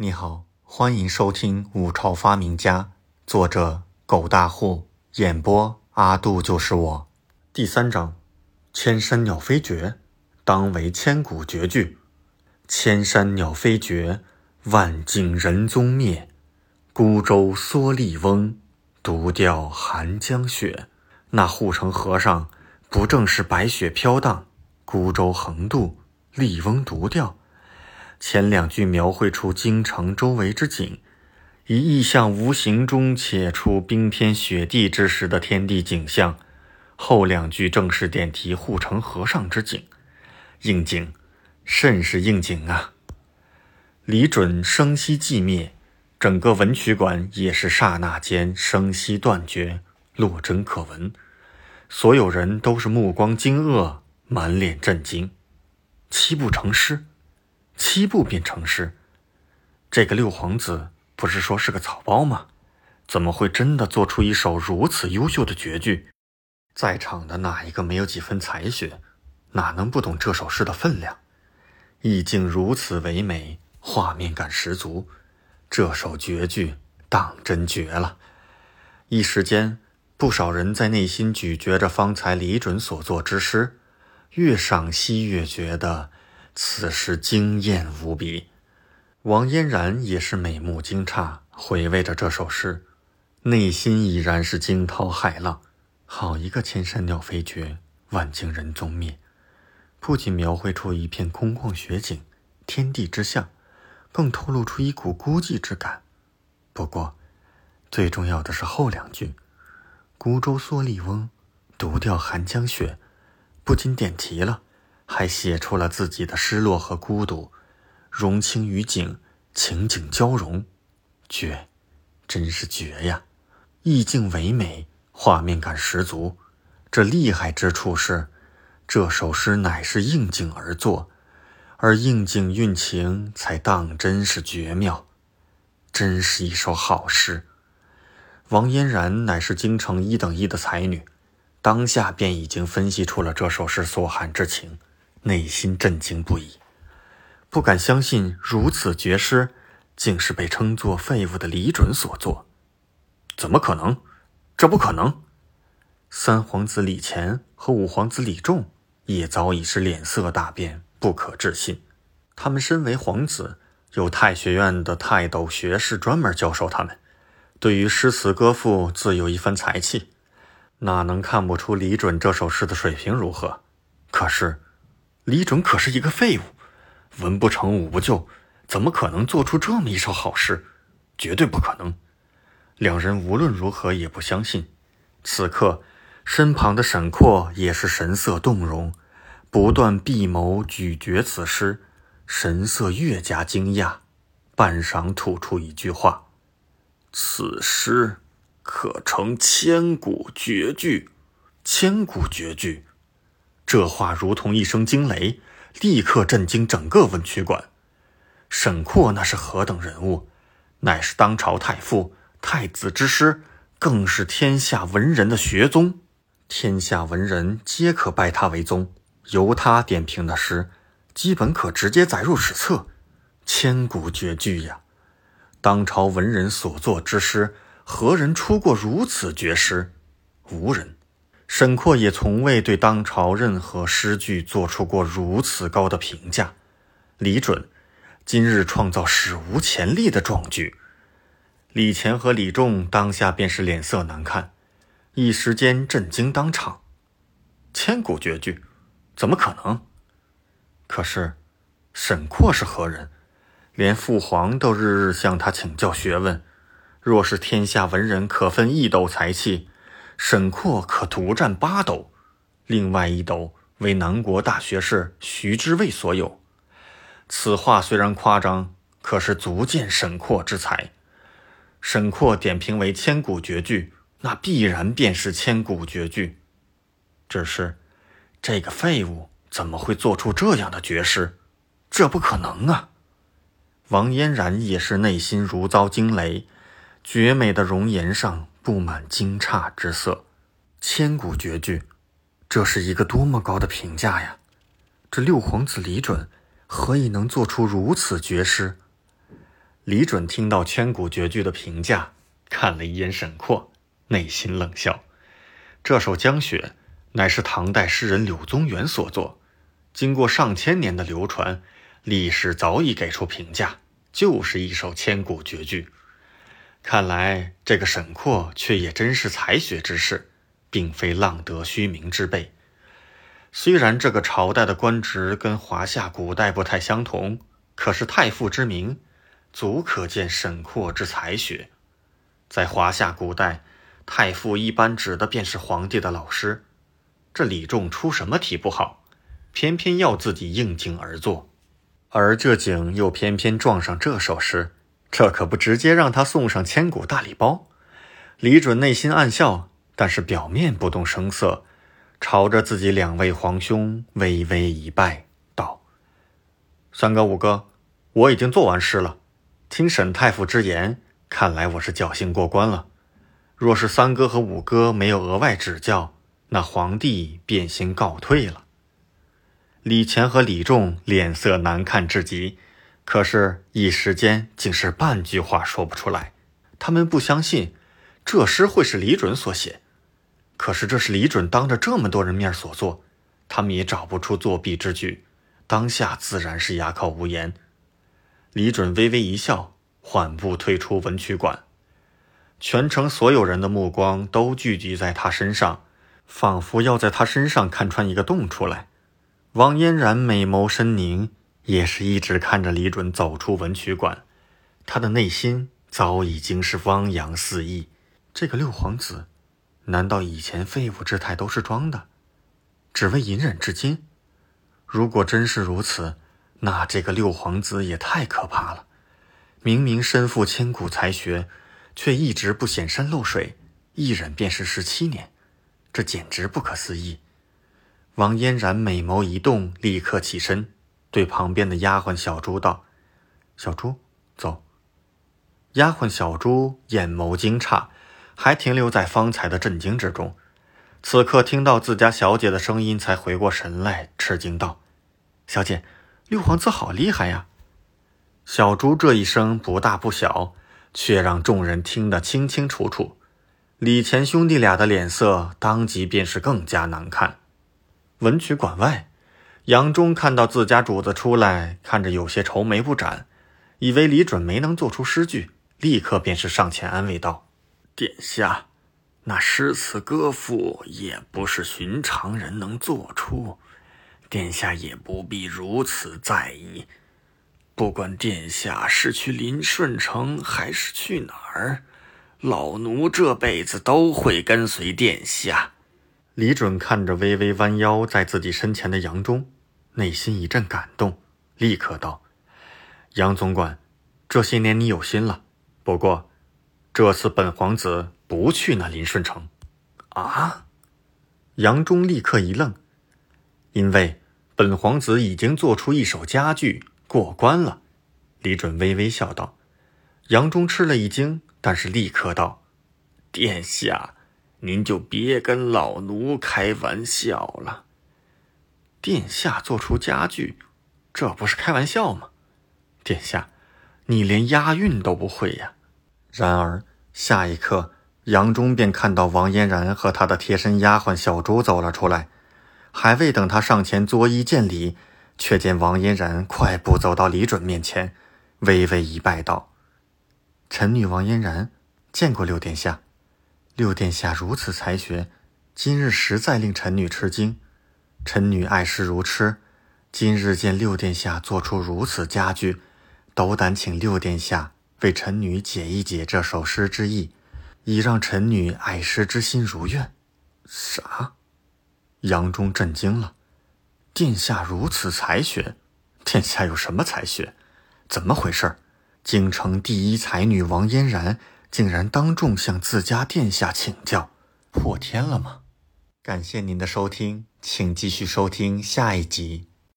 你好，欢迎收听《五朝发明家》，作者狗大户，演播阿杜就是我。第三章，千山鸟飞绝，当为千古绝句。千山鸟飞绝，万径人踪灭。孤舟蓑笠翁，独钓寒江雪。那护城河上，不正是白雪飘荡，孤舟横渡，笠翁独钓。前两句描绘出京城周围之景，以意象无形中写出冰天雪地之时的天地景象；后两句正是点题护城河上之景，应景，甚是应景啊！李准声息寂灭，整个文曲馆也是刹那间声息断绝，落针可闻。所有人都是目光惊愕，满脸震惊。七步成诗。七步便成诗，这个六皇子不是说是个草包吗？怎么会真的做出一首如此优秀的绝句？在场的哪一个没有几分才学，哪能不懂这首诗的分量？意境如此唯美，画面感十足，这首绝句当真绝了。一时间，不少人在内心咀嚼着方才李准所作之诗，越赏析越觉得此时惊艳无比。王嫣然也是美目惊诧，回味着这首诗，内心已然是惊涛骇浪。好一个千山鸟飞绝，万径人踪灭。不仅描绘出一片空旷雪景，天地之下，更透露出一股孤寂之感。不过最重要的是后两句，孤舟蓑笠翁，独钓寒江雪，不仅点题了，还写出了自己的失落和孤独，融情于景，情景交融，绝，真是绝呀！意境唯美，画面感十足。这厉害之处是，这首诗乃是应景而作，而应景韵情才当真是绝妙，真是一首好诗。王嫣然乃是京城1等1的才女，当下便已经分析出了这首诗所含之情。内心震惊不已，不敢相信如此绝诗竟是被称作废物的李准所作。怎么可能？这不可能！三皇子李乾和五皇子李重也早已是脸色大变，不可置信。他们身为皇子，有太学院的泰斗学士专门教授他们，对于诗词歌赋自有一番才气，哪能看不出李准这首诗的水平如何？可是李准可是一个废物，文不成武不就，怎么可能做出这么一首好诗？绝对不可能。两人无论如何也不相信。此刻身旁的沈括也是神色动容，不断闭眸咀嚼此诗，神色越加惊讶，半晌吐出一句话：此诗可成千古绝句。千古绝句，这话如同一声惊雷，立刻震惊整个文曲馆。沈括那是何等人物，乃是当朝太傅，太子之师，更是天下文人的学宗，天下文人皆可拜他为宗，由他点评的诗，基本可直接载入史册。千古绝句呀！当朝文人所作之诗，何人出过如此绝诗？无人。沈括也从未对当朝任何诗句做出过如此高的评价。李准今日创造史无前例的壮举。李乾和李重当下便是脸色难看，一时间震惊当场。千古绝句，怎么可能？可是沈括是何人？连父皇都日日向他请教学问，若是天下文人可分1斗才气，沈括可独占8斗，另外1斗为南国大学士徐知渭所有。此话虽然夸张，可是足见沈括之才。沈括点评为千古绝句，那必然便是千古绝句。只是这个废物怎么会做出这样的绝诗？这不可能啊！王嫣然也是内心如遭惊雷，绝美的容颜上布满惊诧之色。千古绝句，这是一个多么高的评价呀！这六皇子李准何以能做出如此绝诗？李准听到圈谷绝句的评价，看了一眼沈括，内心冷笑。这首《江雪》乃是唐代诗人柳宗元所作，经过上千年的流传，历史早已给出评价，就是一首千古绝句。看来这个沈括却也真是才学之士，并非浪得虚名之辈。虽然这个朝代的官职跟华夏古代不太相同，可是太傅之名，足可见沈括之才学。在华夏古代，太傅一般指的便是皇帝的老师。这李仲出什么题不好，偏偏要自己应景而作，而这景又偏偏撞上这首诗，这可不直接让他送上千古大礼包。李准内心暗笑，但是表面不动声色，朝着自己两位皇兄微微一拜，道：“三哥、五哥，我已经做完诗了。听沈太傅之言，看来我是侥幸过关了。若是三哥和五哥没有额外指教，那皇帝便先告退了。”李乾和李仲脸色难看至极，可是一时间竟是半句话说不出来。他们不相信这诗会是李准所写，可是这是李准当着这么多人面所做，他们也找不出作弊之举，当下自然是哑口无言。李准微微一笑，缓步退出文曲馆。全城所有人的目光都聚集在他身上，仿佛要在他身上看穿一个洞出来。王嫣然美眸深凝，也是一直看着李准走出文曲馆，他的内心早已经是汪洋四溢。这个六皇子，难道以前废物之态都是装的，只为隐忍至今？如果真是如此，那这个六皇子也太可怕了。明明身负千古才学，却一直不显山露水，一忍便是17年，这简直不可思议。王嫣然美眸一动，立刻起身，对旁边的丫鬟小朱道：“小朱，走。”丫鬟小朱眼眸惊诧，还停留在方才的震惊之中，此刻听到自家小姐的声音才回过神来，吃惊道：“小姐，六皇子好厉害呀！”小朱这一声不大不小，却让众人听得清清楚楚。李乾兄弟俩的脸色当即便是更加难看。文曲馆外，杨忠看到自家主子出来，看着有些愁眉不展，以为李准没能做出诗句，立刻便是上前安慰道：“殿下，那诗词歌赋也不是寻常人能做出，殿下也不必如此在意。不管殿下是去临顺城还是去哪儿，老奴这辈子都会跟随殿下。”李准看着微微弯腰在自己身前的杨忠，内心一阵感动，立刻道：“杨总管，这些年你有心了，不过这次本皇子不去那临顺城。”“啊？”杨忠立刻一愣，因为本皇子已经做出一首佳句过关了。李准微微笑道。杨忠吃了一惊，但是立刻道：“殿下，您就别跟老奴开玩笑了。殿下做出佳句，这不是开玩笑吗？殿下，你连押韵都不会呀。”然而下一刻，杨忠便看到王嫣然和他的贴身丫鬟小朱走了出来，还未等他上前作揖见礼，却见王嫣然快步走到李准面前，微微一拜道：“臣女王嫣然见过六殿下，六殿下如此才学，今日实在令臣女吃惊。臣女爱诗如痴，今日见六殿下做出如此佳句，斗胆请六殿下为臣女解一解这首诗之意，以让臣女爱诗之心如愿。”“啥？”杨忠震惊了。“殿下如此才学？殿下有什么才学？怎么回事？京城第一才女王嫣然竟然当众向自家殿下请教，破天了吗？”感谢您的收听，请继续收听下一集。